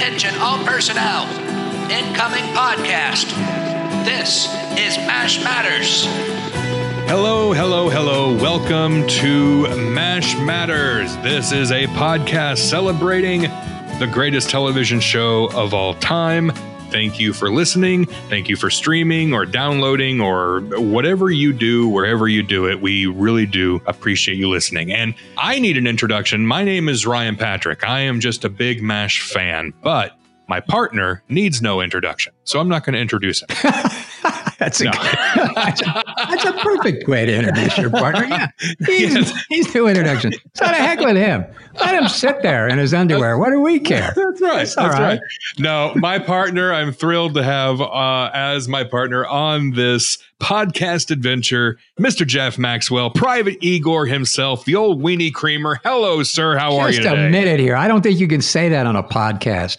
Attention all personnel. Incoming podcast. This is MASH Matters. Hello, hello, hello. Welcome to MASH Matters. This is a podcast celebrating the greatest television show of all time. Thank you for listening. Thank you for streaming or downloading or whatever you do, wherever you do it. We really do appreciate you listening. And I need an introduction. My name is Ryan Patrick. I am just a big MASH fan, but my partner needs no introduction. So I'm not going to introduce him. That's a perfect way to introduce your partner. Yeah, he's no introduction. So the heck with him. Let him sit there in his underwear. What do we care? That's right. That's right. No, my partner, I'm thrilled to have as my partner on this podcast adventure, Mr. Jeff Maxwell, Private Igor himself, the old weenie creamer. Hello, sir. How are you today? Just a minute here. I don't think you can say that on a podcast.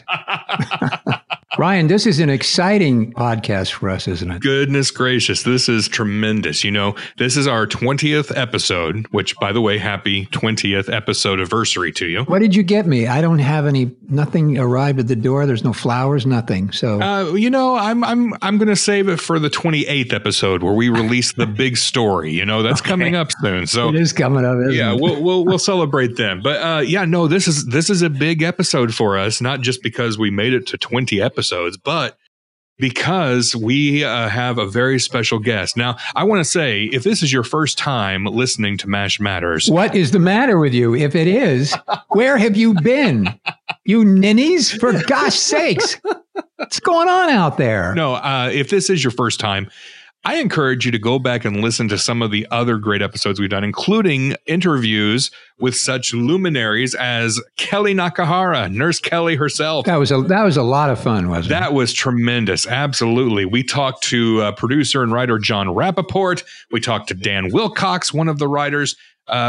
Ryan, this is an exciting podcast for us, isn't it? Goodness gracious. This is tremendous. You know, this is our 20th episode, which, by the way, happy 20th episode anniversary to you. What did you get me? I don't have any, nothing arrived at the door. There's no flowers, nothing. So, you know, I'm going to save it for the 28th episode, where we release the big story. You know, that's coming up soon. So it is coming up. Isn't it? We'll celebrate them. But this is a big episode for us, not just because we made it to 20 episodes, but because we have a very special guest. Now, I want to say, if this is your first time listening to MASH Matters, what is the matter with you? If it is, where have you been? You ninnies, for gosh sakes, what's going on out there? No, if this is your first time, I encourage you to go back and listen to some of the other great episodes we've done, including interviews with such luminaries as Kelly Nakahara, Nurse Kelly herself. That was a lot of fun, wasn't it? That was tremendous. Absolutely. We talked to producer and writer John Rappaport. We talked to Dan Wilcox, one of the writers.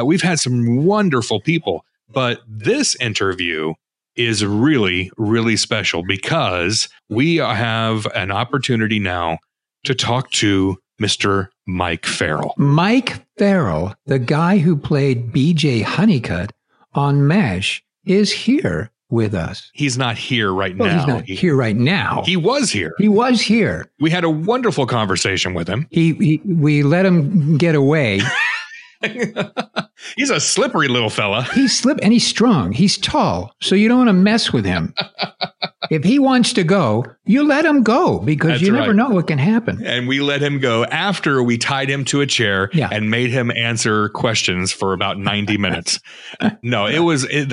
We've had some wonderful people. But this interview is really, really special because we have an opportunity now to talk to Mr. Mike Farrell. Mike Farrell, the guy who played B.J. Honeycutt on MASH, is here with us. He's not here right now. He's not here right now. He was here. He was here. We had a wonderful conversation with him. We let him get away. He's a slippery little fella. He's slippery and he's strong. He's tall. So you don't want to mess with him. If he wants to go, you let him go because you never know what can happen. And we let him go after we tied him to a chair and made him answer questions for about 90 minutes. No,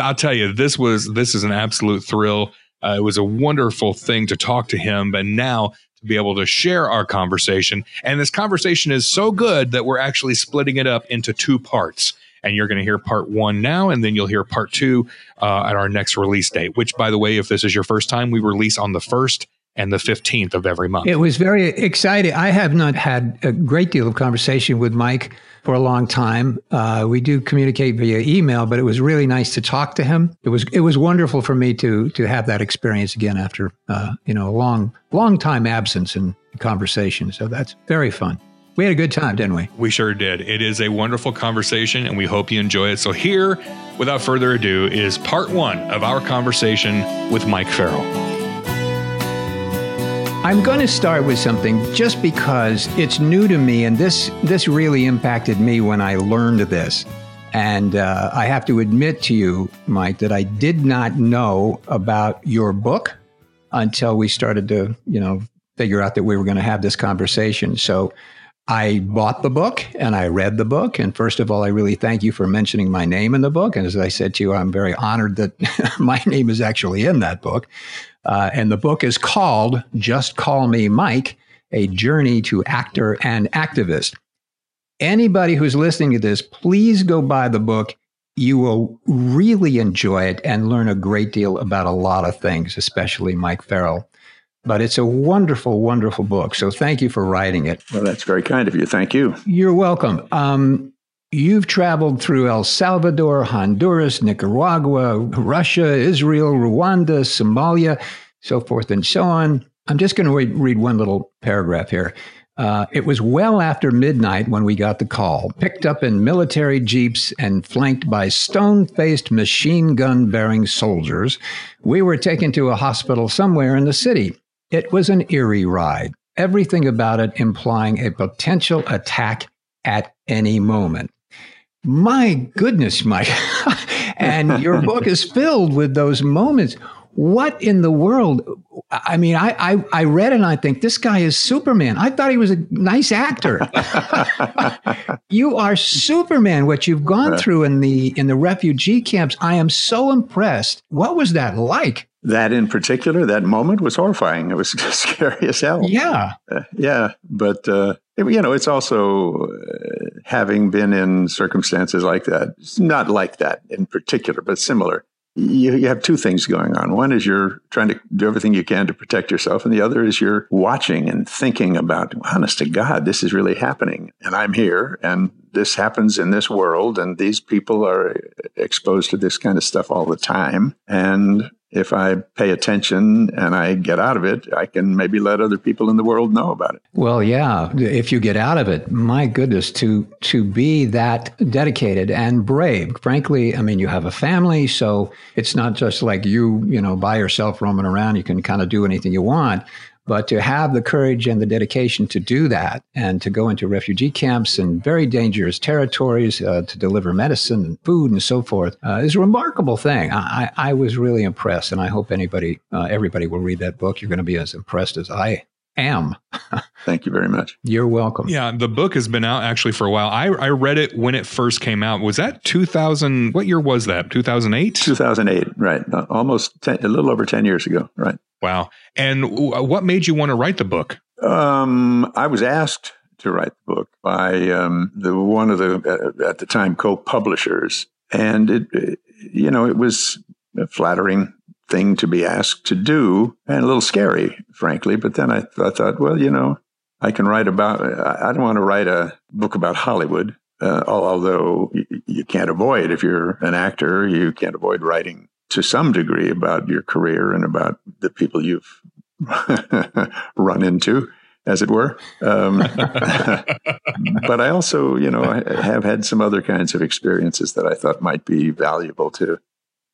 I'll tell you, this is an absolute thrill. It was a wonderful thing to talk to him. And now to be able to share our conversation. And this conversation is so good that we're actually splitting it up into two parts. And you're going to hear part one now, and then you'll hear part two at our next release date, which, by the way, if this is your first time, we release on the 1st and the 15th of every month. It was very exciting. I have not had a great deal of conversation with Mike for a long time. We do communicate via email, but it was really nice to talk to him. It was wonderful for me to have that experience again after a long time absence in conversation. So that's very fun. We had a good time, didn't we? We sure did. It is a wonderful conversation, and we hope you enjoy it. So here, without further ado, is part one of our conversation with Mike Farrell. I'm going to start with something just because it's new to me, and this really impacted me when I learned this. And I have to admit to you, Mike, that I did not know about your book until we started to, figure out that we were going to have this conversation. So I bought the book and I read the book. And first of all, I really thank you for mentioning my name in the book. And as I said to you, I'm very honored that my name is actually in that book. And the book is called Just Call Me Mike: A Journey to Actor and Activist. Anybody who's listening to this, please go buy the book. You will really enjoy it and learn a great deal about a lot of things, especially Mike Farrell. But it's a wonderful, wonderful book. So thank you for writing it. Well, that's very kind of you. Thank you. You're welcome. You've traveled through El Salvador, Honduras, Nicaragua, Russia, Israel, Rwanda, Somalia, so forth and so on. I'm just going to read one little paragraph here. It was well after midnight when we got the call, picked up in military jeeps and flanked by stone-faced machine gun-bearing soldiers. We were taken to a hospital somewhere in the city. It was an eerie ride, everything about it implying a potential attack at any moment. My goodness, Mike, and your book is filled with those moments. What in the world? I mean, I read it and I think, this guy is Superman. I thought he was a nice actor. You are Superman, what you've gone through in the refugee camps. I am so impressed. What was that like? That in particular, that moment was horrifying. It was scary as hell. Yeah. But, you know, it's also having been in circumstances like that, not like that in particular, but similar. You have two things going on. One is you're trying to do everything you can to protect yourself. And the other is you're watching and thinking about, honest to God, this is really happening. And I'm here. And this happens in this world. And these people are exposed to this kind of stuff all the time. And if I pay attention and I get out of it, I can maybe let other people in the world know about it. Well, yeah, if you get out of it, my goodness, to be that dedicated and brave. Frankly, I mean, you have a family, so it's not just like you know, by yourself roaming around, you can kind of do anything you want. But to have the courage and the dedication to do that and to go into refugee camps and very dangerous territories to deliver medicine and food and so forth is a remarkable thing. I was really impressed, and I hope everybody will read that book. You're going to be as impressed as I am. Thank you very much. You're welcome. Yeah, the book has been out actually for a while. I read it when it first came out. Was that 2000? What year was that? 2008? 2008, right. Almost a little over 10 years ago, right. Wow. And what made you want to write the book? I was asked to write the book by one of the at the time, co-publishers. And, it was a flattering thing to be asked to do and a little scary, frankly. But then I thought, well, you know, I can write about, I don't want to write a book about Hollywood, although you can't avoid, if you're an actor, you can't avoid writing to some degree about your career and about the people you've run into, as it were. But I also, I have had some other kinds of experiences that I thought might be valuable to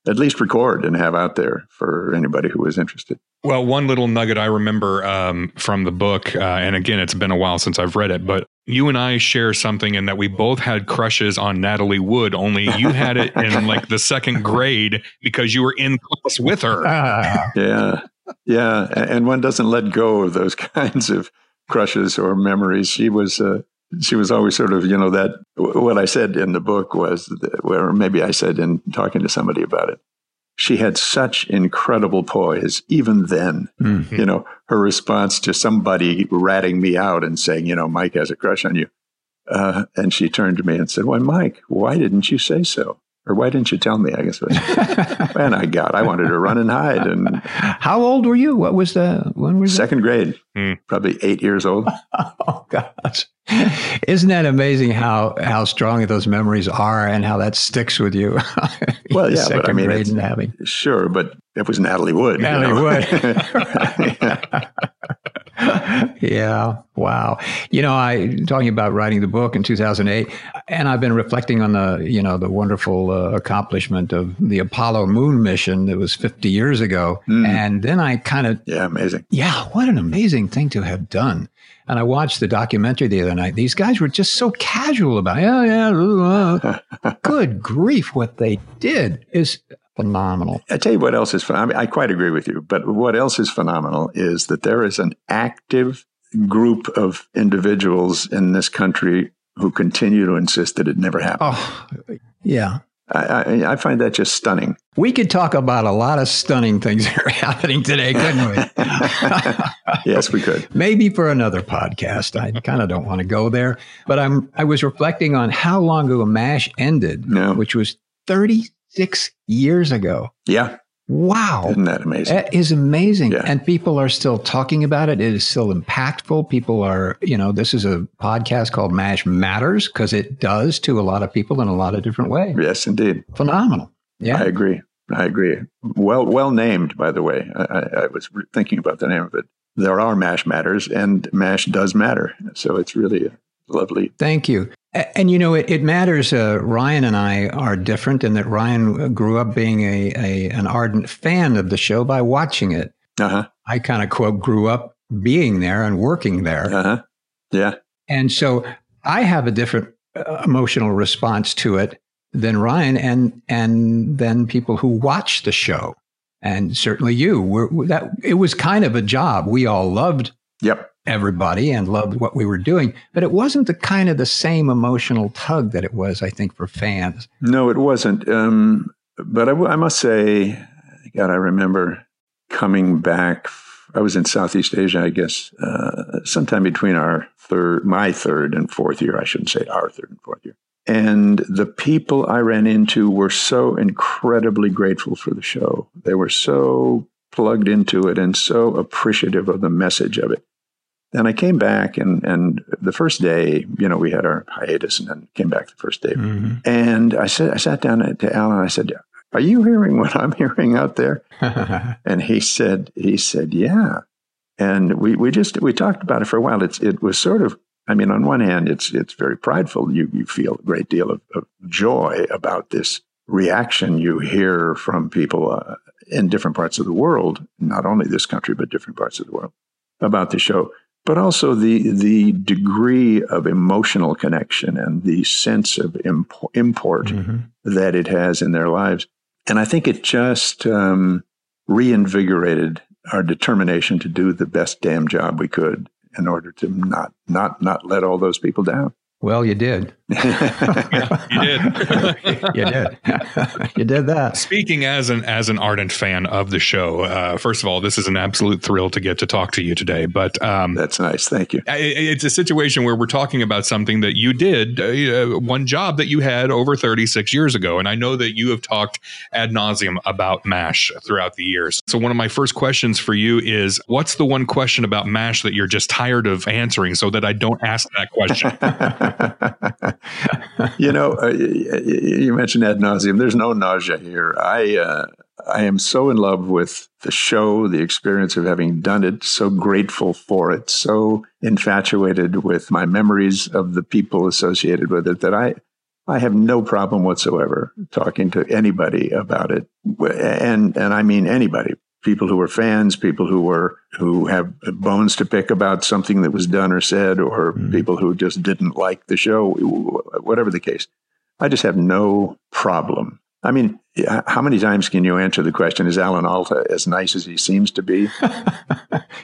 at least record and have out there for anybody who was interested. Well, one little nugget I remember from the book, and again, it's been a while since I've read it, but you and I share something in that we both had crushes on Natalie Wood, only you had it in like the second grade because you were in class with her. Yeah. Yeah. And one doesn't let go of those kinds of crushes or memories. She was always sort of, that what I said in the book was, or maybe I said in talking to somebody about it, she had such incredible poise, even then, mm-hmm. Her response to somebody ratting me out and saying, Mike has a crush on you. And she turned to me and said, "Why, Mike, why didn't you say so? Or why didn't you tell me?" I guess. And I wanted to run and hide. And how old were you? What was second grade, probably 8 years old. Oh gosh. Isn't that amazing how strong those memories are and how that sticks with you? Well, yeah, but I mean, sure, but it was Natalie Wood. Natalie Wood. Yeah. Wow. I talking about writing the book in 2008, and I've been reflecting on the wonderful accomplishment of the Apollo moon mission that was 50 years ago. Mm. And then I kind of, amazing. Yeah. What an amazing thing to have done. And I watched the documentary the other night. These guys were just so casual about it. Good grief. What they did is phenomenal. I tell you what else is phenomenal. I quite agree with you, but what else is phenomenal is that there is an active group of individuals in this country who continue to insist that it never happened. Oh, yeah. I find that just stunning. We could talk about a lot of stunning things that are happening today, couldn't we? Yes, we could. Maybe for another podcast. I kind of don't want to go there. But I was reflecting on how long ago MASH ended, which was 36 years ago. Yeah. Wow. Isn't that amazing? That is amazing. Yeah. And people are still talking about it. It is still impactful. People are, this is a podcast called MASH Matters because it does to a lot of people in a lot of different ways. Yes, indeed. Phenomenal. Yeah. I agree. Well named, by the way. I was thinking about the name of it. there are MASH matters, and MASH does matter. So it's really lovely. Thank you. And, you know, it matters. Ryan and I are different in that Ryan grew up being an ardent fan of the show by watching it. Uh-huh. I kind of, quote, grew up being there and working there. Uh-huh. Yeah. And so I have a different emotional response to it than Ryan and then people who watch the show. And certainly you. It was kind of a job. We all loved everybody and loved what we were doing. But it wasn't the same emotional tug that it was, I think, for fans. No, it wasn't. But I must say, God, I remember coming back. I was in Southeast Asia, I guess, sometime between my third and fourth year. I shouldn't say our third and fourth year. And the people I ran into were so incredibly grateful for the show. They were so plugged into it and so appreciative of the message of it. Then I came back and the first day, you know, we had our hiatus and then came back the first day. Mm-hmm. And I sat down to Alan and I said, "Are you hearing what I'm hearing out there?" And he said, "Yeah." And we talked about it for a while. It was sort of, I mean, on one hand, it's very prideful. You feel a great deal of joy about this reaction you hear from people in different parts of the world, not only this country, but different parts of the world, about the show. But also the degree of emotional connection and the sense of import mm-hmm. that it has in their lives. And I think it just reinvigorated our determination to do the best damn job we could, in order to not let all those people down. Well, you did. You did. You did that. Speaking as an ardent fan of the show, first of all, this is an absolute thrill to get to talk to you today. But that's nice. Thank you. It's a situation where we're talking about something that you did, one job that you had over 36 years ago. And I know that you have talked ad nauseum about MASH throughout the years. So one of my first questions for you is, what's the one question about MASH that you're just tired of answering so that I don't ask that question? You know, you mentioned ad nauseum. There's no nausea here. I am so in love with the show, the experience of having done it, so grateful for it, so infatuated with my memories of the people associated with it that I have no problem whatsoever talking to anybody about it. And I mean anybody. People who were fans, people who have bones to pick about something that was done or said, or people who just didn't like the show, whatever the case. I just have no problem. I mean, how many times can you answer the question, is Alan Alta as nice as he seems to be?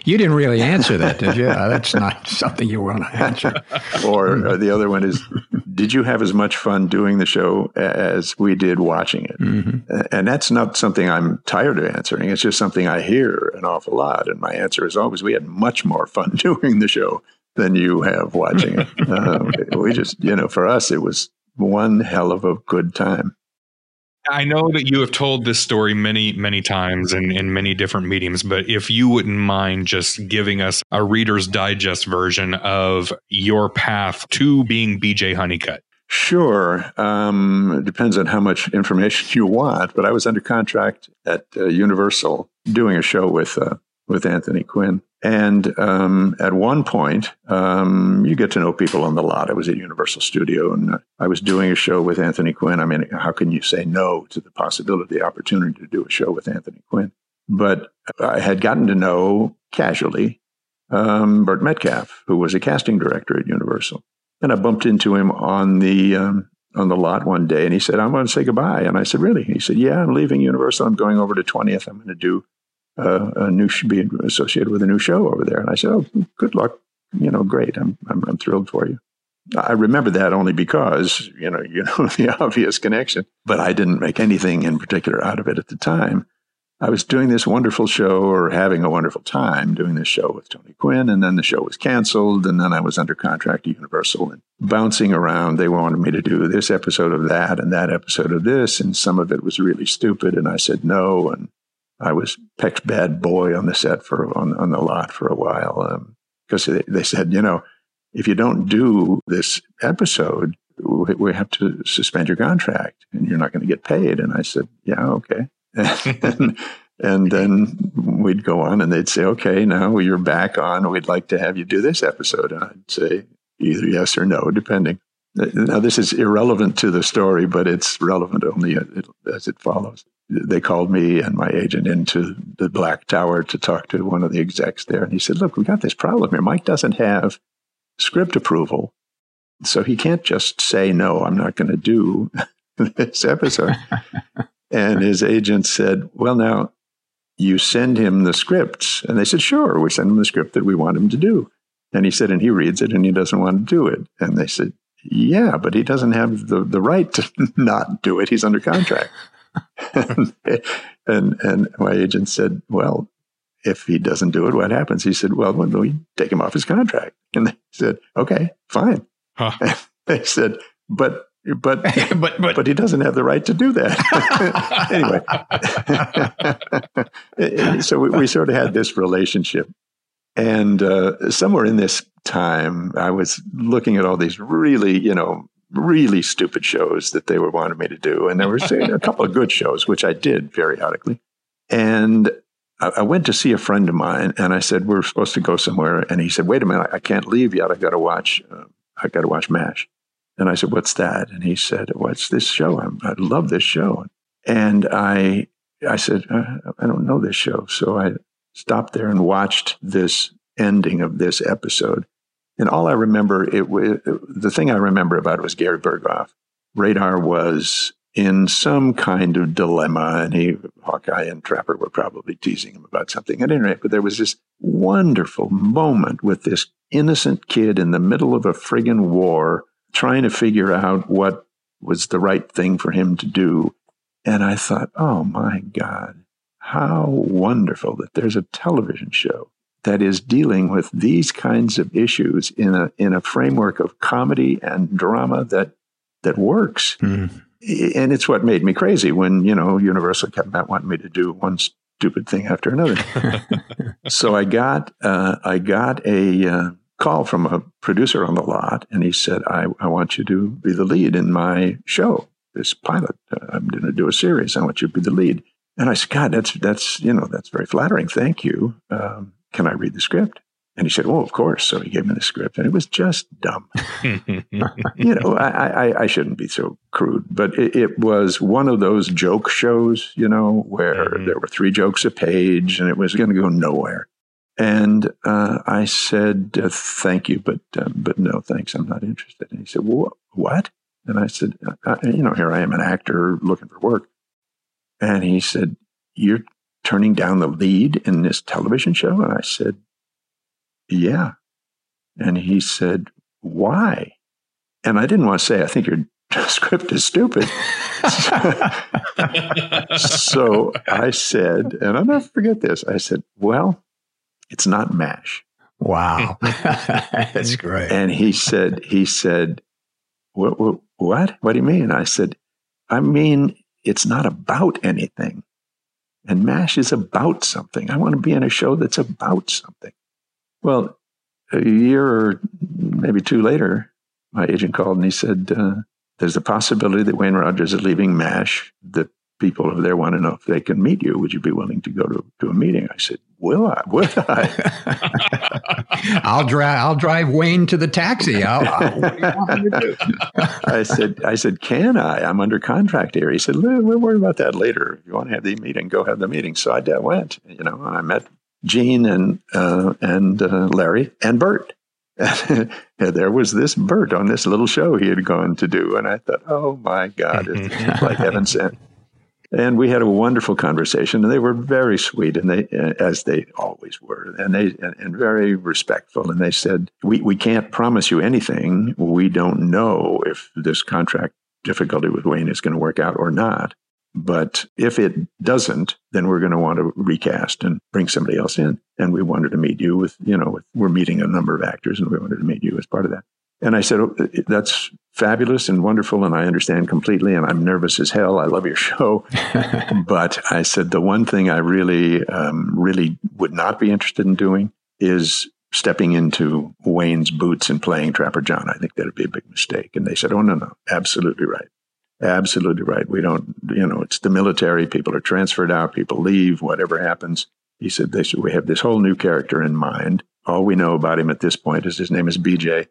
You didn't really answer that, did you? That's not something you want to answer. Or the other one is, did you have as much fun doing the show as we did watching it? Mm-hmm. And that's not something I'm tired of answering. It's just something I hear an awful lot. And my answer is always, we had much more fun doing the show than you have watching it. We just, you know, for us, it was one hell of a good time. I know that you have told this story many, many times in many different mediums, but if you wouldn't mind just giving us a Reader's Digest version of your path to being B.J. Honeycutt. Sure. It depends on how much information you want, but I was under contract at Universal doing a show with Anthony Quinn. And at one point, you get to know people on the lot. I was at Universal Studio and I was doing a show with Anthony Quinn. I mean, how can you say no to the possibility, the opportunity to do a show with Anthony Quinn? But I had gotten to know casually Burt Metcalf, who was a casting director at Universal. And I bumped into him on the lot one day and he said, "I want to say goodbye." And I said, "Really?" He said, "Yeah, I'm leaving Universal. I'm going over to 20th. I'm going to do be associated with a new show over there." And I said, "Oh, good luck. You know, great. I'm thrilled for you." I remember that only because, you know, the obvious connection, but I didn't make anything in particular out of it at the time. I was doing this wonderful show, or having a wonderful time doing this show with Tony Quinn. And then the show was canceled. And then I was under contract to Universal and bouncing around. They wanted me to do this episode of that and that episode of this. And some of it was really stupid. And I said no. And I was pecked bad boy on the set on the lot for a while because they said, you know, if you don't do this episode, we have to suspend your contract and you're not going to get paid. And I said, yeah, okay. And And then we'd go on and they'd say, okay, now you're back on. We'd like to have you do this episode. And I'd say either yes or no, depending. Now, this is irrelevant to the story, but it's relevant only as it follows. They called me and my agent into the Black Tower to talk to one of the execs there. And he said, look, we got this problem here. Mike doesn't have script approval, so he can't just say, no, I'm not going to do this episode. And his agent said, well, now, you send him the scripts. And they said, sure, we send him the script that we want him to do. And he said, and he reads it and he doesn't want to do it. And they said, yeah, but he doesn't have the right to not do it. He's under contract. and my agent said, well, if he doesn't do it, what happens? He said, well, we take him off his contract. And they said, okay, fine. Huh. And they said, But he doesn't have the right to do that. Anyway, so we sort of had this relationship. And somewhere in this time, I was looking at all these really stupid shows that they were wanting me to do. And there were a couple of good shows, which I did periodically. And I went to see a friend of mine and I said, we're supposed to go somewhere. And he said, wait a minute, I can't leave yet. I've got to watch MASH. And I said, what's that? And he said, what's this show? I love this show. And I said, I don't know this show. So I stopped there and watched this ending of this episode. And all I remember, the thing I remember about it was Gary Burghoff. Radar was in some kind of dilemma, and Hawkeye and Trapper were probably teasing him about something. At any rate, but there was this wonderful moment with this innocent kid in the middle of a friggin' war, trying to figure out what was the right thing for him to do. And I thought, oh my God, how wonderful that there's a television show that is dealing with these kinds of issues in a framework of comedy and drama that works. Mm. And it's what made me crazy when, Universal kept not wanting me to do one stupid thing after another. So I got a call from a producer on the lot, and he said, I want you to be the lead in my show, this pilot. I'm going to do a series. I want you to be the lead. And I said, God, that's very flattering. Thank you. Can I read the script? And he said, oh, of course. So he gave me the script, and it was just dumb. I shouldn't be so crude, but it was one of those joke shows, where mm-hmm. there were 3 jokes a page, and it was going to go nowhere. And I said, thank you, but no, thanks. I'm not interested. And he said, what? And I said, here I am, an actor looking for work. And he said, you're turning down the lead in this television show? And I said, yeah. And he said, why? And I didn't want to say, I think your script is stupid. So I said, and I'll never forget this, I said, well, it's not MASH. Wow. That's great. And he said, what? What do you mean? I said, I mean, it's not about anything. And MASH is about something. I want to be in a show that's about something. Well, a year or maybe 2 later, my agent called and he said, there's a possibility that Wayne Rogers is leaving MASH. The people over there want to know if they can meet you. Would you be willing to go to a meeting? I said, Would I? I'll drive Wayne to the taxi. What do you want me to do? I said, can I? I'm under contract here. He said, we'll worry about that later. If you want to have the meeting, go have the meeting. So I went, and I met Gene and Larry and Burt. And there was this Burt on this little show he had gone to do. And I thought, oh my God, it's like heaven sent. And we had a wonderful conversation, and they were very sweet, and they, as they always were, and very respectful. And they said, we can't promise you anything. We don't know if this contract difficulty with Wayne is going to work out or not. But if it doesn't, then we're going to want to recast and bring somebody else in. And we wanted to meet you we're meeting a number of actors, and we wanted to meet you as part of that. And I said, oh, that's fabulous and wonderful, and I understand completely, and I'm nervous as hell. I love your show. But I said, the one thing I really would not be interested in doing is stepping into Wayne's boots and playing Trapper John. I think that would be a big mistake. And they said, oh, no, absolutely right. Absolutely right. We don't, you know, it's the military. People are transferred out. People leave, whatever happens. He said, we have this whole new character in mind. All we know about him at this point is his name is B.J.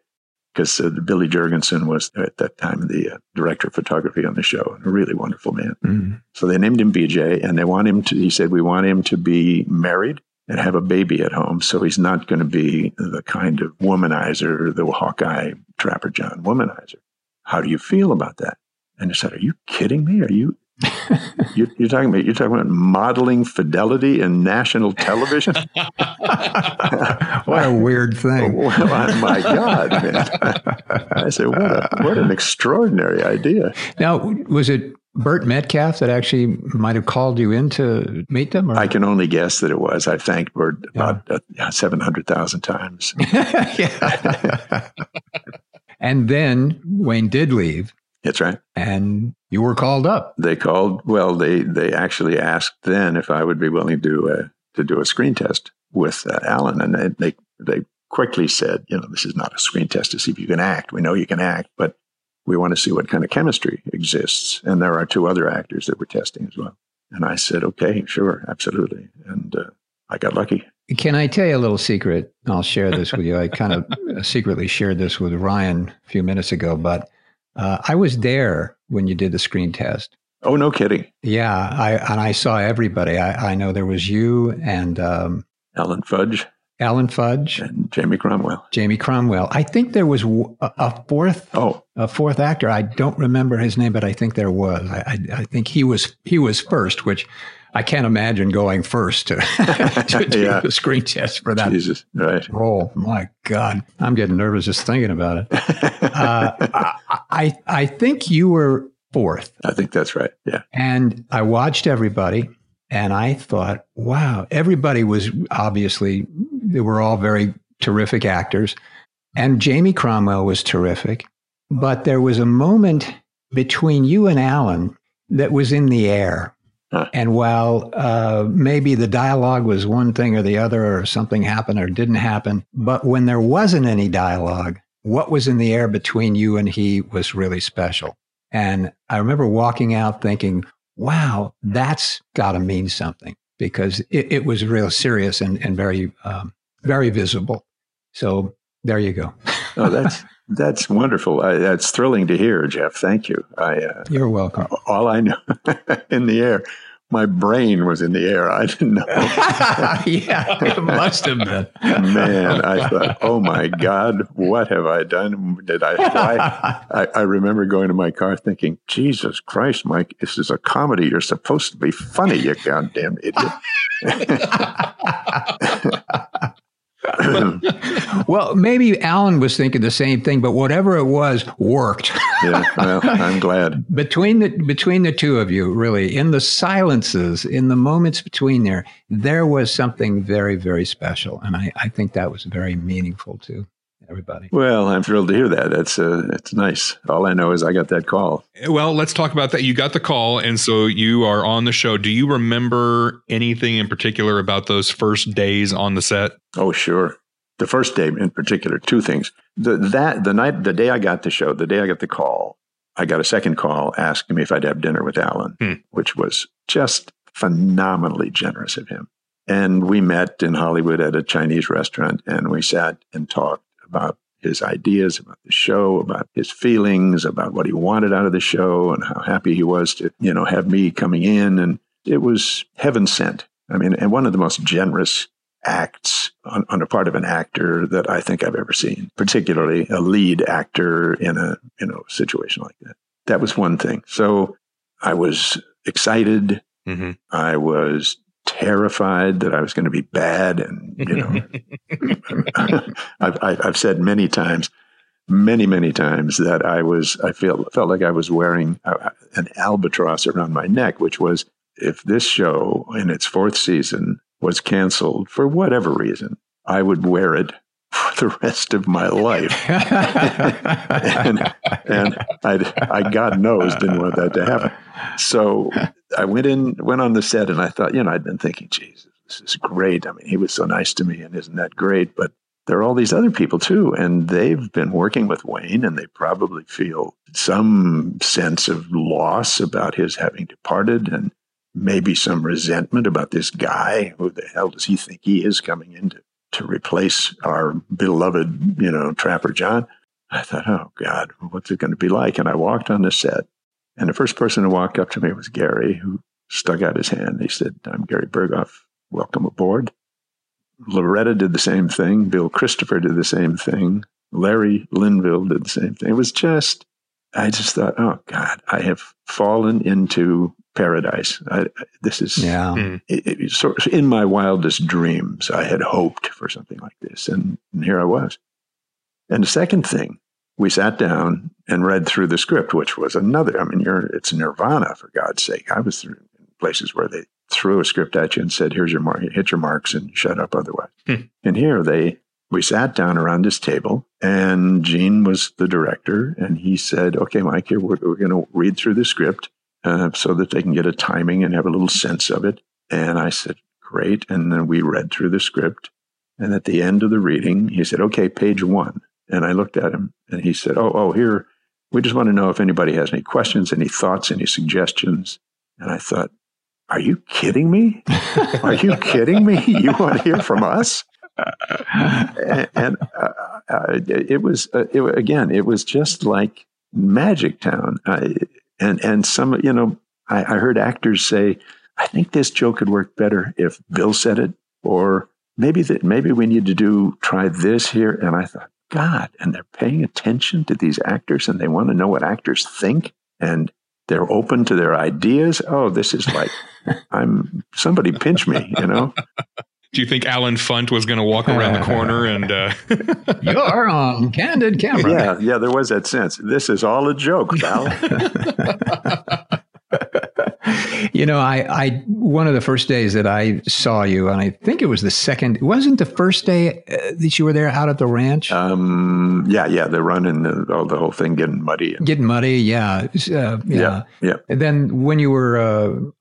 because Billy Jurgensen was at that time the director of photography on the show, and a really wonderful man. Mm-hmm. So they named him B.J. and they want him to, he said, we want him to be married and have a baby at home. So he's not going to be the kind of womanizer, the Hawkeye Trapper John womanizer. How do you feel about that? And I said, are you kidding me? Are you, you're talking about modeling fidelity in national television? What a weird thing. My God, man. I said, what an extraordinary idea. Now, was it Burt Metcalf that actually might have called you in to meet them? Or? I can only guess that it was. I've thanked Burt about 700,000 times. And then Wayne did leave. That's right. And you were called up. They called. Well, they actually asked then if I would be willing to do a screen test with Alan, and they quickly said, you know, this is not a screen test to see if you can act. We know you can act, but we want to see what kind of chemistry exists. And there are two other actors that we're testing as well. And I said, okay, sure, absolutely. And I got lucky. Can I tell you a little secret? I'll share this with you. I kind of secretly shared this with Ryan a few minutes ago, but. I was there when you did the screen test. Oh, no kidding. Yeah. I saw everybody. I know there was you and... Alan Fudge. And Jamie Cromwell. I think there was a fourth actor. I don't remember his name, but I think there was. I think he was first, which I can't imagine going first to, to do the screen test for that role. My God, I'm getting nervous just thinking about it. I think you were fourth. I think that's right. Yeah. And I watched everybody and I thought, wow, everybody was obviously, they were all very terrific actors. And Jamie Cromwell was terrific. But there was a moment between you and Alan that was in the air. Huh. And while maybe the dialogue was one thing or the other, or something happened or didn't happen, but when there wasn't any dialogue, what was in the air between you and he was really special. And I remember walking out thinking, wow, that's got to mean something, because it was real serious and very, very visible. So there you go. Oh, that's wonderful. That's thrilling to hear, Jeff. Thank you. You're welcome. All I know in the air, my brain was in the air. I didn't know. Yeah, it must have been. Man, I thought, oh my God, what have I done? Did I fly? I remember going to my car thinking, Jesus Christ, Mike, this is a comedy. You're supposed to be funny, you goddamn idiot. Well, maybe Alan was thinking the same thing, but whatever it was worked. Yeah, well, I'm glad. Between the two of you, really, in the silences, in the moments between there was something very, very special. And I think that was very meaningful to everybody. Well, I'm thrilled to hear that. It's nice. All I know is I got that call. Well, let's talk about that. You got the call, and so you are on the show. Do you remember anything in particular about those first days on the set? Oh, sure. The first day in particular, two things. The day I got the call, I got a second call asking me if I'd have dinner with Alan, which was just phenomenally generous of him. And we met in Hollywood at a Chinese restaurant, and we sat and talked about his ideas, about the show, about his feelings, about what he wanted out of the show, and how happy he was to, you know, have me coming in. And it was heaven sent. I mean, and one of the most generous acts on the part of an actor that I think I've ever seen, particularly a lead actor in a, you know, situation like that. That was one thing. So I was excited. Mm-hmm. I was terrified that I was going to be bad. And, you know, I've said many times that I felt like I was wearing an albatross around my neck, which was, if this show in its fourth season was canceled for whatever reason, I would wear it for the rest of my life. and I, God knows, didn't want that to happen. So I went on the set, and I thought, you know, I'd been thinking, Jesus, this is great. I mean, he was so nice to me, and isn't that great? But there are all these other people too, and they've been working with Wayne, and they probably feel some sense of loss about his having departed, and maybe some resentment about this guy. Who the hell does he think he is coming in to replace our beloved, you know, Trapper John? I thought, oh God, what's it going to be like? And I walked on the set, and the first person who walked up to me was Gary, who stuck out his hand. He said, "I'm Gary Burghoff. Welcome aboard." Loretta did the same thing. Bill Christopher did the same thing. Larry Linville did the same thing. It was just, I just thought, oh God, I have fallen into paradise. This is in my wildest dreams. I had hoped for something like this, and here I was. And the second thing, we sat down and read through the script, which was another, I mean, it's nirvana, for God's sake. I was through places where they threw a script at you and said, here's your mark, hit your marks and shut up otherwise. And here we sat down around this table, and Gene was the director, and he said, okay, Mike, here we're going to read through the script so that they can get a timing and have a little sense of it. And I said, great. And then we read through the script. And at the end of the reading, he said, okay, page one. And I looked at him, and he said, oh, here, we just want to know if anybody has any questions, any thoughts, any suggestions. And I thought, are you kidding me? Are you kidding me? You want to hear from us? It was just like Magic Town. I heard actors say, I think this joke could work better if Bill said it, or maybe we need to try this here. And I thought, God, and they're paying attention to these actors, and they want to know what actors think, and they're open to their ideas. Oh, this is like, somebody pinch me, you know? Do you think Alan Funt was going to walk around the corner and... You're on candid camera. Yeah, there was that sense. This is all a joke, pal. You know, I one of the first days that I saw you, and I think it was the second, it wasn't the first day that you were there out at the ranch? The run and the whole thing getting muddy. Getting muddy, yeah. Yeah. And then when you were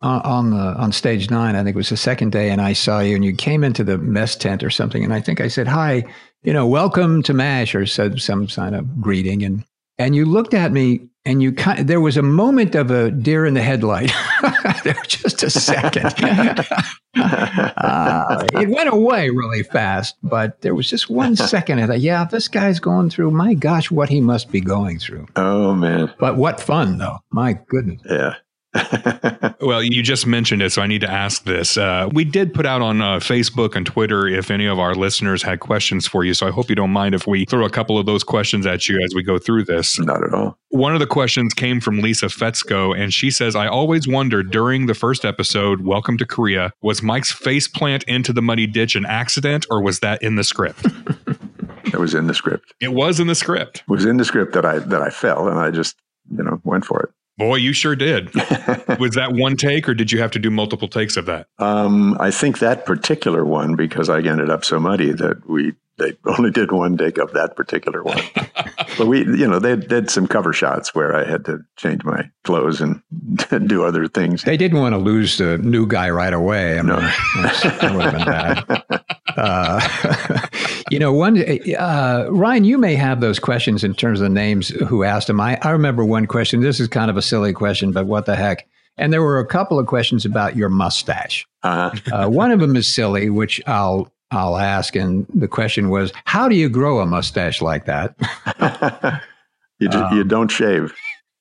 on stage 9, I think it was the second day, and I saw you, and you came into the mess tent or something, and I think I said, hi, you know, welcome to MASH, or said some sign of greeting, and you looked at me, and you there was a moment of a deer in the headlight. There was just a second. It went away really fast, but there was just one second. I thought, yeah, if this guy's going through, my gosh, what he must be going through. Oh, man. But what fun, though. My goodness. Yeah. Well, you just mentioned it, so I need to ask this. We did put out on Facebook and Twitter if any of our listeners had questions for you, so I hope you don't mind if we throw a couple of those questions at you as we go through this. Not at all. One of the questions came from Lisa Fetzko, and she says, I always wondered during the first episode, Welcome to Korea, was Mike's faceplant into the muddy ditch an accident, or was that in the script? It was in the script. It was in the script. It was in the script that I fell, and I just, you know, went for it. Boy, you sure did. Was that one take, or did you have to do multiple takes of that? I think that particular one, because I ended up so muddy that they only did one take of that particular one. But they did some cover shots where I had to change my clothes and do other things. They didn't want to lose the new guy right away. I mean, no. That would have been bad. Ryan, you may have those questions in terms of the names who asked him. I remember one question. This is kind of a silly question, but what the heck? And there were a couple of questions about your mustache. One of them is silly, which I'll ask. And the question was, how do you grow a mustache like that? You don't shave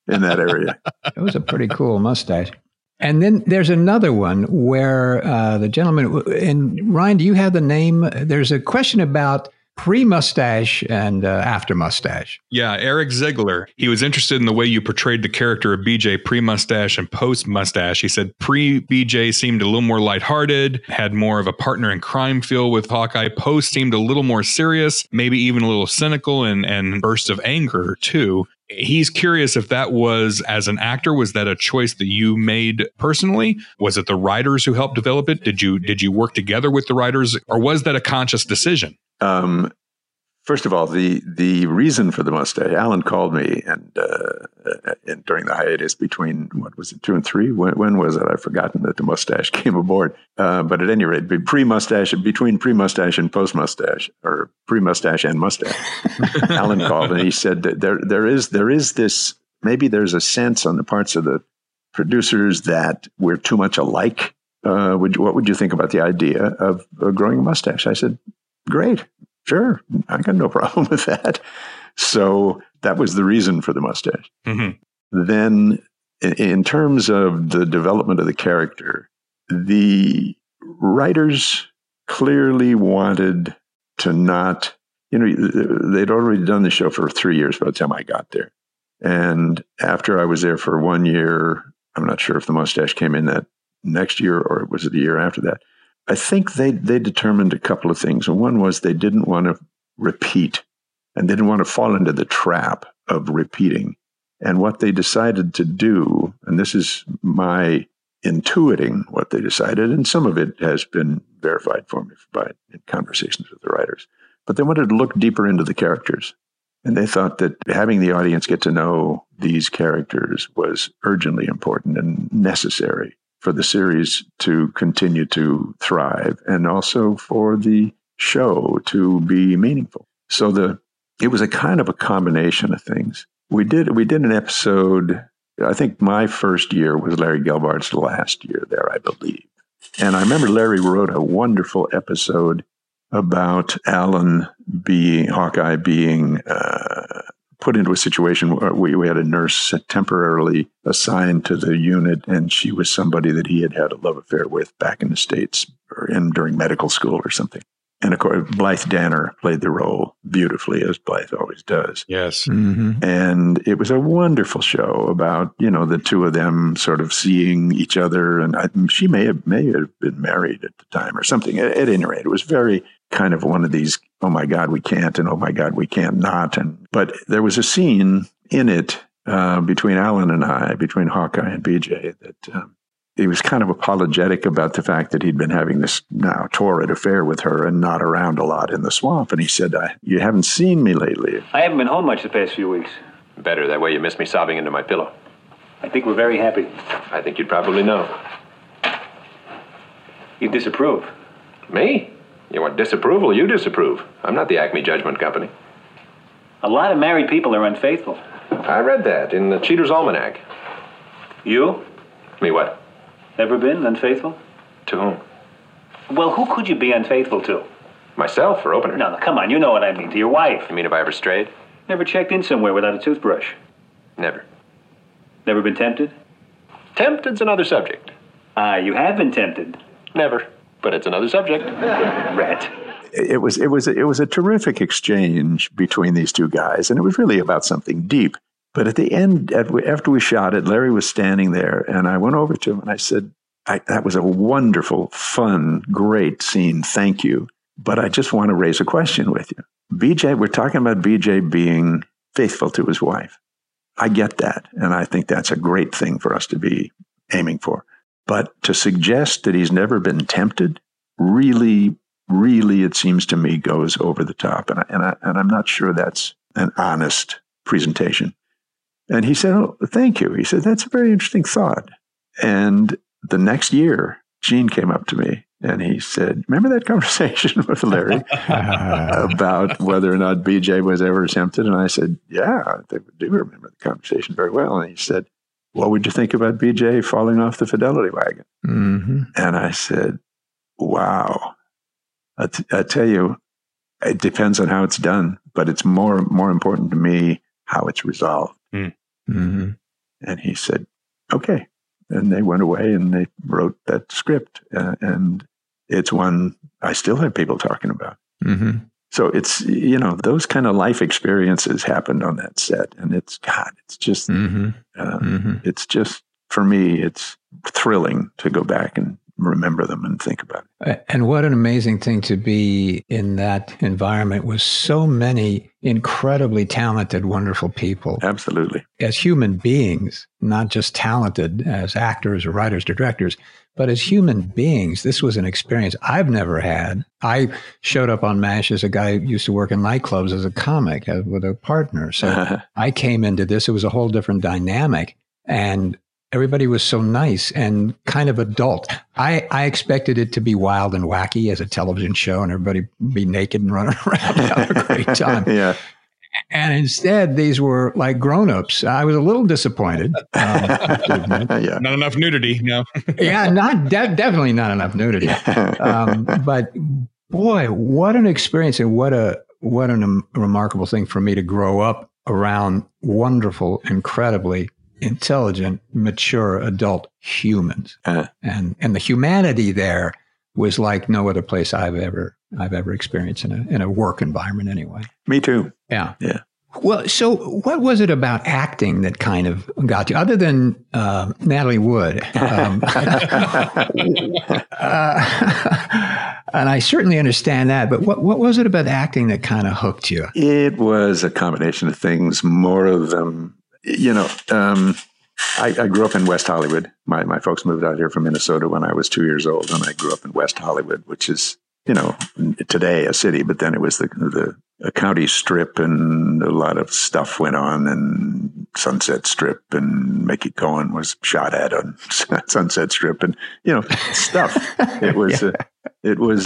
in that area. It was a pretty cool mustache. And then there's another one where the gentleman, and Ryan, do you have the name? There's a question about pre-mustache and after mustache. Yeah, Eric Ziegler. He was interested in the way you portrayed the character of BJ pre-mustache and post-mustache. He said pre-BJ seemed a little more lighthearted, had more of a partner in crime feel with Hawkeye. Post seemed a little more serious, maybe even a little cynical and bursts of anger too. He's curious if that was, as an actor, was that a choice that you made personally? Was it the writers who helped develop it? Did you work together with the writers, or was that a conscious decision? First of all, the reason for the mustache, Alan called me and during the hiatus between, what was it, 2 and 3? When was it? I've forgotten that the mustache came aboard. But at any rate, between pre-mustache and post-mustache, or pre-mustache and mustache, Alan called and he said that there is this, maybe there's a sense on the parts of the producers that we're too much alike. What would you think about the idea of growing a mustache? I said, great. Sure, I got no problem with that. So that was the reason for the mustache. Mm-hmm. Then in terms of the development of the character, the writers clearly wanted to not, they'd already done the show for 3 years by the time I got there. And after I was there for 1 year, I'm not sure if the mustache came in that next year or was it the year after that. I think they determined a couple of things. And one was they didn't want to repeat and they didn't want to fall into the trap of repeating. And what they decided to do, and this is my intuiting what they decided, and some of it has been verified for me in conversations with the writers, but they wanted to look deeper into the characters. And they thought that having the audience get to know these characters was urgently important and necessary for the series to continue to thrive and also for the show to be meaningful. So it was a kind of a combination of things. We did an episode, I think my first year was Larry Gelbart's last year there, I believe. And I remember Larry wrote a wonderful episode about Hawkeye being put into a situation where we had a nurse temporarily assigned to the unit, and she was somebody that he had a love affair with back in the States during medical school or something. And of course, Blythe Danner played the role beautifully, as Blythe always does. Yes. Mm-hmm. And it was a wonderful show about, the two of them sort of seeing each other. And she may have been married at the time or something. At any rate, it was very kind of one of these, oh my God, we can't, and oh my God, we can't not. But there was a scene in it between Alan and I, between Hawkeye and BJ, that he was kind of apologetic about the fact that he'd been having this now torrid affair with her and not around a lot in the swamp. And he said, you haven't seen me lately. I haven't been home much the past few weeks. Better. That way you miss me sobbing into my pillow. I think we're very happy. I think you'd probably know. You disapprove. Me? You want disapproval? You disapprove. I'm not the Acme Judgment Company. A lot of married people are unfaithful. I read that in the Cheater's Almanac. You? Me what? Ever been unfaithful? To whom? Well, who could you be unfaithful to? Myself, for opener. No, come on, you know what I mean. To your wife. You mean if I ever strayed? Never checked in somewhere without a toothbrush. Never. Never been tempted? Tempted's another subject. You have been tempted. Never, but it's another subject. Rat. It was a terrific exchange between these two guys, and it was really about something deep. But at the end, after we shot it, Larry was standing there, and I went over to him and I said, that was a wonderful, fun, great scene. Thank you. But I just want to raise a question with you. BJ, we're talking about BJ being faithful to his wife. I get that. And I think that's a great thing for us to be aiming for. But to suggest that he's never been tempted, really, really, it seems to me, goes over the top. And I'm not sure that's an honest presentation. And he said, oh, thank you. He said, that's a very interesting thought. And the next year, Gene came up to me and he said, remember that conversation with Larry about whether or not BJ was ever tempted? And I said, yeah, I do remember the conversation very well. And he said, what would you think about BJ falling off the Fidelity wagon? Mm-hmm. And I said, wow, I tell you, it depends on how it's done, but it's more important to me how it's resolved. Mm-hmm. And he said, okay. And they went away and they wrote that script. And it's one I still have people talking about. Mm-hmm. So it's, those kind of life experiences happened on that set. And it's just, for me, it's thrilling to go back and remember them and think about it. And what an amazing thing to be in that environment with so many incredibly talented, wonderful people. Absolutely. As human beings, not just talented as actors or writers or directors, but as human beings, this was an experience I've never had. I showed up on MASH as a guy who used to work in nightclubs as a comic with a partner. So I came into this. It was a whole different dynamic. And everybody was so nice and kind of adult. I expected it to be wild and wacky as a television show and everybody be naked and running around and have a great time. Yeah. And instead, these were like grown-ups. I was a little disappointed. Yeah. Not enough nudity, no. Yeah, definitely not enough nudity. But boy, what an experience and what a remarkable thing for me to grow up around wonderful, incredibly intelligent, mature adult humans, and the humanity there was like no other place I've ever experienced in a work environment anyway. Me too. Yeah. Well, so what was it about acting that kind of got you, other than Natalie Wood? And I certainly understand that, but what was it about acting that kind of hooked you? It was a combination of things, more of them. You know, I grew up in West Hollywood. My folks moved out here from Minnesota when I was 2 years old, and I grew up in West Hollywood, which is, you know, today a city, but then it was the county strip, and a lot of stuff went on, and Sunset Strip, and Mickey Cohen was shot at on Sunset Strip, and, you know, stuff. It was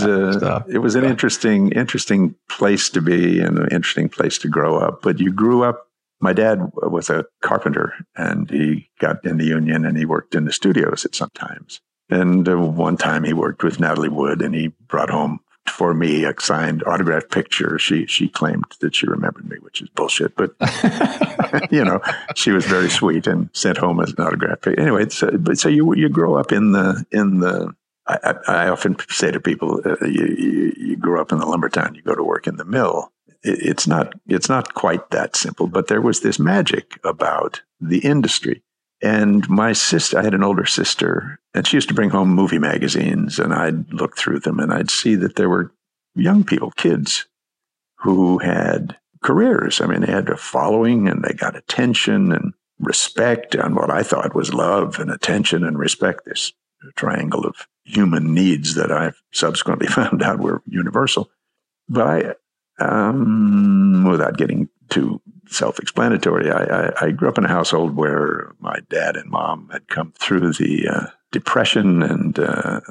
an interesting place to be and an interesting place to grow up. But you grew up. My dad was a carpenter, and he got in the union and he worked in the studios at some times. And one time he worked with Natalie Wood, and he brought home for me a signed autographed picture. She claimed that she remembered me, which is bullshit, but you know, she was very sweet and sent home an autographed picture. Anyway, so you grow up in the. I often say to people, you grew up in the lumber town, you go to work in the mill. It's not quite that simple, but there was this magic about the industry. And my sister, I had an older sister, and she used to bring home movie magazines, and I'd look through them and I'd see that there were young people, kids who had careers. I mean, they had a following and they got attention and respect, and what I thought was love and attention and respect, this triangle of human needs that I've subsequently found out were universal. But without getting too self-explanatory, I grew up in a household where my dad and mom had come through the Depression, and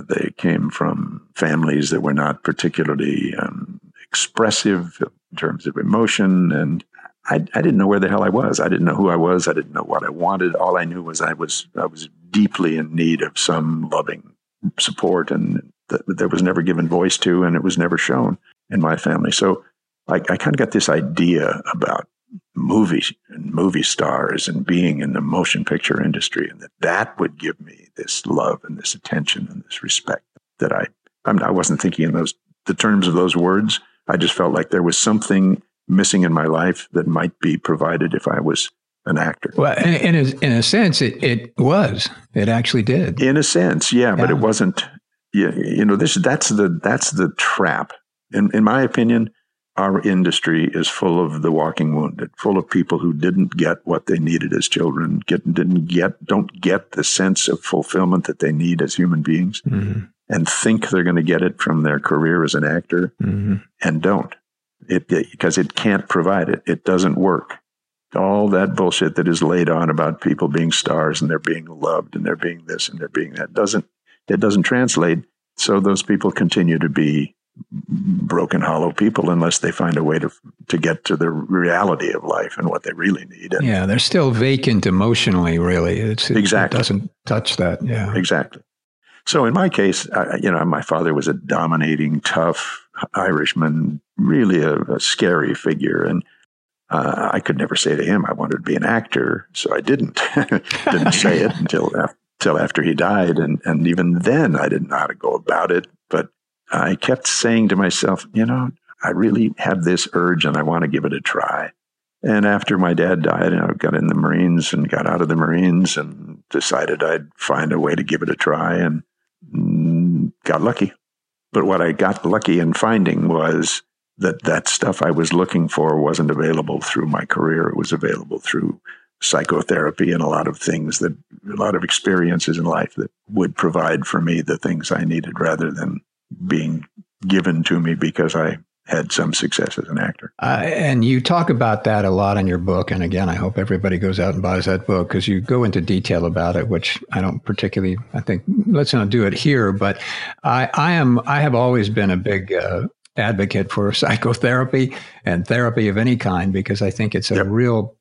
they came from families that were not particularly expressive in terms of emotion. And I didn't know where the hell I was. I didn't know who I was. I didn't know what I wanted. All I knew was I was deeply in need of some loving support, and there was never given voice to, and it was never shown in my family. So I kind of got this idea about movies and movie stars and being in the motion picture industry, and that would give me this love and this attention and this respect that I wasn't thinking in the terms of those words. I just felt like there was something missing in my life that might be provided if I was an actor. Well, and in a sense, it was. It actually did. In a sense, yeah, but it wasn't. You know, that's the trap. In my opinion, our industry is full of the walking wounded, full of people who didn't get what they needed as children, don't get the sense of fulfillment that they need as human beings, mm-hmm. and think they're going to get it from their career as an actor, mm-hmm. and don't. Because it can't provide it. It doesn't work. All that bullshit that is laid on about people being stars and they're being loved and they're being this and they're being that doesn't translate. So those people continue to be broken, hollow people unless they find a way to get to the reality of life and what they really need. And yeah, they're still vacant emotionally, really. Exactly. It doesn't touch that. Yeah, exactly. So in my case, my father was a dominating, tough Irishman, really a scary figure. And I could never say to him I wanted to be an actor, so I didn't. Didn't say it until after he died. And even then, I didn't know how to go about it. But I kept saying to myself, you know, I really have this urge and I want to give it a try. And after my dad died, I got in the Marines and got out of the Marines and decided I'd find a way to give it a try. And and got lucky. But what I got lucky in finding was that stuff I was looking for wasn't available through my career. It was available through psychotherapy and a lot of experiences in life that would provide for me the things I needed rather than being given to me because I had some success as an actor. And you talk about that a lot in your book. And again, I hope everybody goes out and buys that book because you go into detail about it, which I don't particularly, I think, let's not do it here. But I have always been a big advocate for psychotherapy and therapy of any kind, because I think it's a real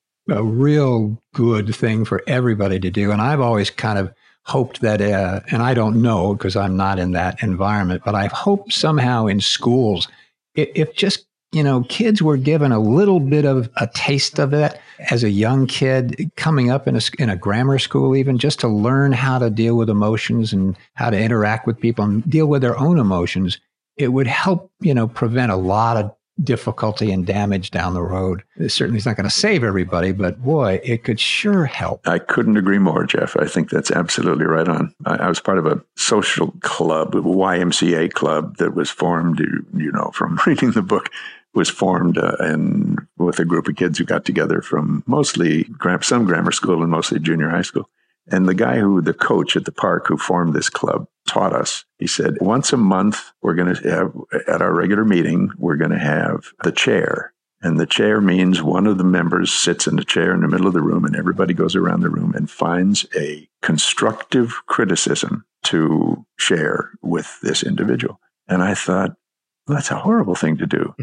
good thing for everybody to do. And I've always kind of hoped that, and I don't know because I'm not in that environment, but I've hoped somehow in schools, if just, kids were given a little bit of a taste of it as a young kid coming up in a grammar school, even just to learn how to deal with emotions and how to interact with people and deal with their own emotions, it would help, prevent a lot of difficulty and damage down the road. It certainly is not going to save everybody, but boy, it could sure help. I couldn't agree more, Jeff. I think that's absolutely right on. I was part of a social club, a YMCA club that was formed, from reading the book, was formed and with a group of kids who got together from mostly some grammar school and mostly junior high school. And the guy the coach at the park who formed this club taught us, he said, once a month, we're going to have at our regular meeting, we're going to have the chair. And the chair means one of the members sits in a chair in the middle of the room and everybody goes around the room and finds a constructive criticism to share with this individual. And I thought, that's a horrible thing to do.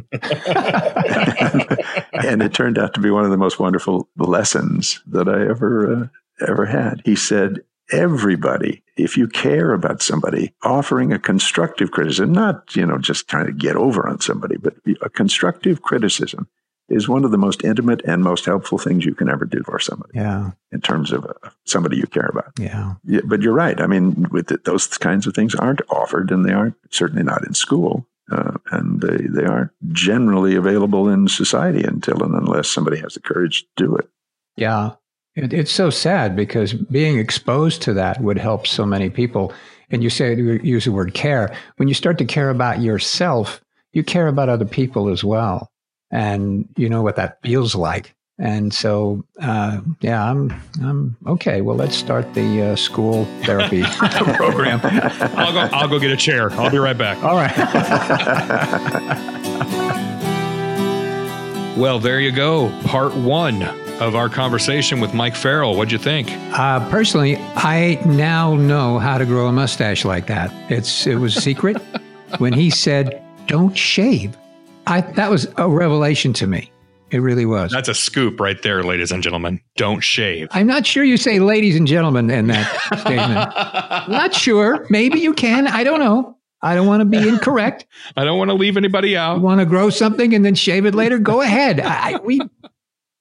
And it turned out to be one of the most wonderful lessons that I ever had. He said, everybody, if you care about somebody, offering a constructive criticism, not, just trying to get over on somebody, but a constructive criticism is one of the most intimate and most helpful things you can ever do for somebody. Yeah. In terms of somebody you care about. Yeah. Yeah. But you're right. I mean, those kinds of things aren't offered, and they aren't, certainly not in school. And they aren't generally available in society until and unless somebody has the courage to do it. Yeah. It's so sad because being exposed to that would help so many people. And you use the word care. When you start to care about yourself, you care about other people as well. And you know what that feels like. And so, I'm okay. Well, let's start the school therapy program. I'll go get a chair. I'll be right back. All right. Well, there you go. Part one of our conversation with Mike Farrell. What'd you think? Personally, I now know how to grow a mustache like that. It was a secret. When he said, "Don't shave," that was a revelation to me. It really was. That's a scoop right there, ladies and gentlemen. Don't shave. I'm not sure you say "ladies and gentlemen" in that statement. Not sure. Maybe you can. I don't know. I don't want to be incorrect. I don't want to leave anybody out. You want to grow something and then shave it later? Go ahead.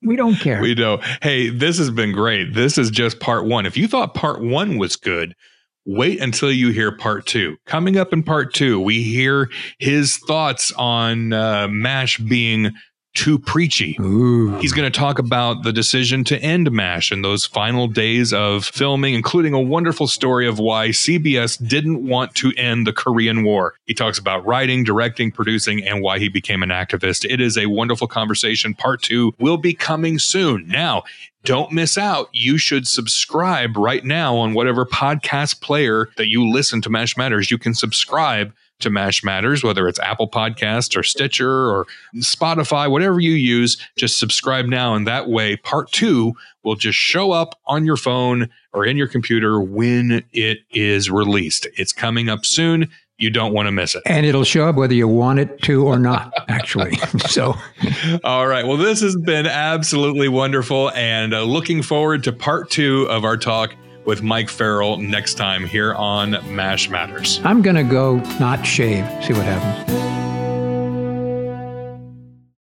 We don't care. We don't. Hey, this has been great. This is just part one. If you thought part one was good, wait until you hear part two. Coming up in part two, we hear his thoughts on MASH being too preachy. Ooh. He's going to talk about the decision to end MASH and those final days of filming, including a wonderful story of why CBS didn't want to end the Korean War. He talks about writing, directing, producing, and why he became an activist. It is a wonderful conversation. Part two will be coming soon. Now, don't miss out. You should subscribe right now on whatever podcast player that you listen to MASH Matters. You can subscribe to MASH Matters, whether it's Apple Podcasts or Stitcher or Spotify, whatever you use, just subscribe now. And that way, part two will just show up on your phone or in your computer when it is released. It's coming up soon. You don't want to miss it. And it'll show up whether you want it to or not, actually. So, all right. Well, this has been absolutely wonderful. And looking forward to part two of our talk with Mike Farrell next time here on MASH Matters. I'm going to go not shave, see what happens.